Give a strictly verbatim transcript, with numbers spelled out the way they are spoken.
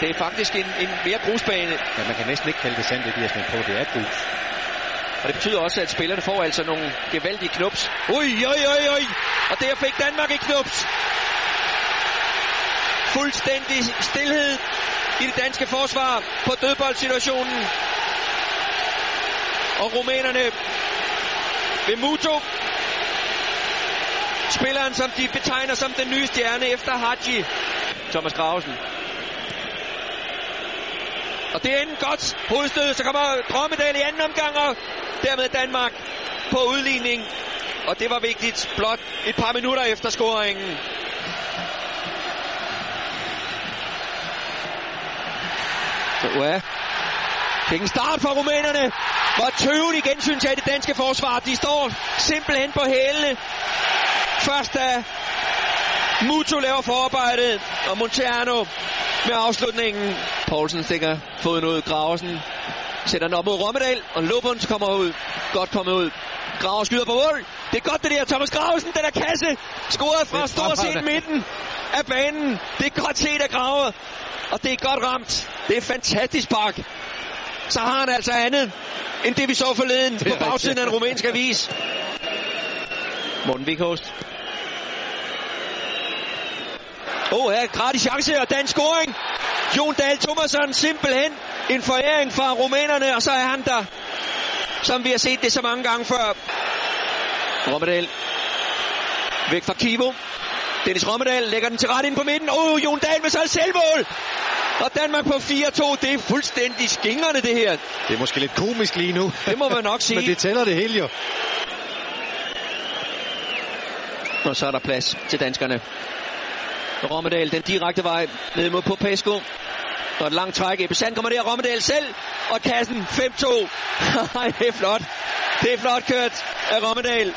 Det er faktisk en, en mere grusbane. Ja, man kan næsten ikke kalde det sandt, det de har smidt på. Det er grus. Og det betyder også, at spillerne får altså nogle gevaldige knups. Ui, ui, ui, ui. Og der fik Danmark et knups. Fuldstændig stilhed i det danske forsvar på dødboldsituationen. Og rumænerne ved Mutu. Spilleren, som de betegner som den nye stjerne efter Hagi. Thomas Gravesen. Og det er enden godt. Hovedstød, så kommer Rommedahl i anden omgang, og dermed Danmark på udligning. Og det var vigtigt, blot et par minutter efter scoringen. Så ja. Det er en start for rumænerne. Hvor tøvende igen, synes jeg, det danske forsvar. De står simpelthen på hælene. Først da Mutu laver forarbejdet, og Monterno med afslutningen. Poulsen stikker foden ud. Gravesen sætter den op mod Rommedahl, og Lopunz kommer ud. Godt kommet ud. Gravesen skyder på mål. Det er godt det der. Thomas Gravesen, den er kasse. Scoret fra stort set midten af banen. Det er godt set af Grave, og det er godt ramt. Det er fantastisk spark. Så har han altså andet, end det vi så forleden på bagsiden af den rumænske avis. Morten Wikhost. Åh, oh, her gratis chance og dansk scoring. Jon Dahl Tomasson, simpelthen en foræring fra rumænerne, og så er han der, som vi har set det så mange gange før. Rommedahl væk fra Kivo. Dennis Rommedahl lægger den til ret ind på midten. Åh, oh, Jon Dahl med sig selvmål. Og Danmark på fire to, det er fuldstændig skingerne det her. Det er måske lidt komisk lige nu. Det må man nok sige. Men det tæller det hele jo. Og så er der plads til danskerne. Rommedahl den direkte vej ned mod på Pesko. Og et langt træk. Ebesand kommer der. Rommedahl selv. Og kassen fem to. Det er flot. Det er flot kørt af Rommedahl.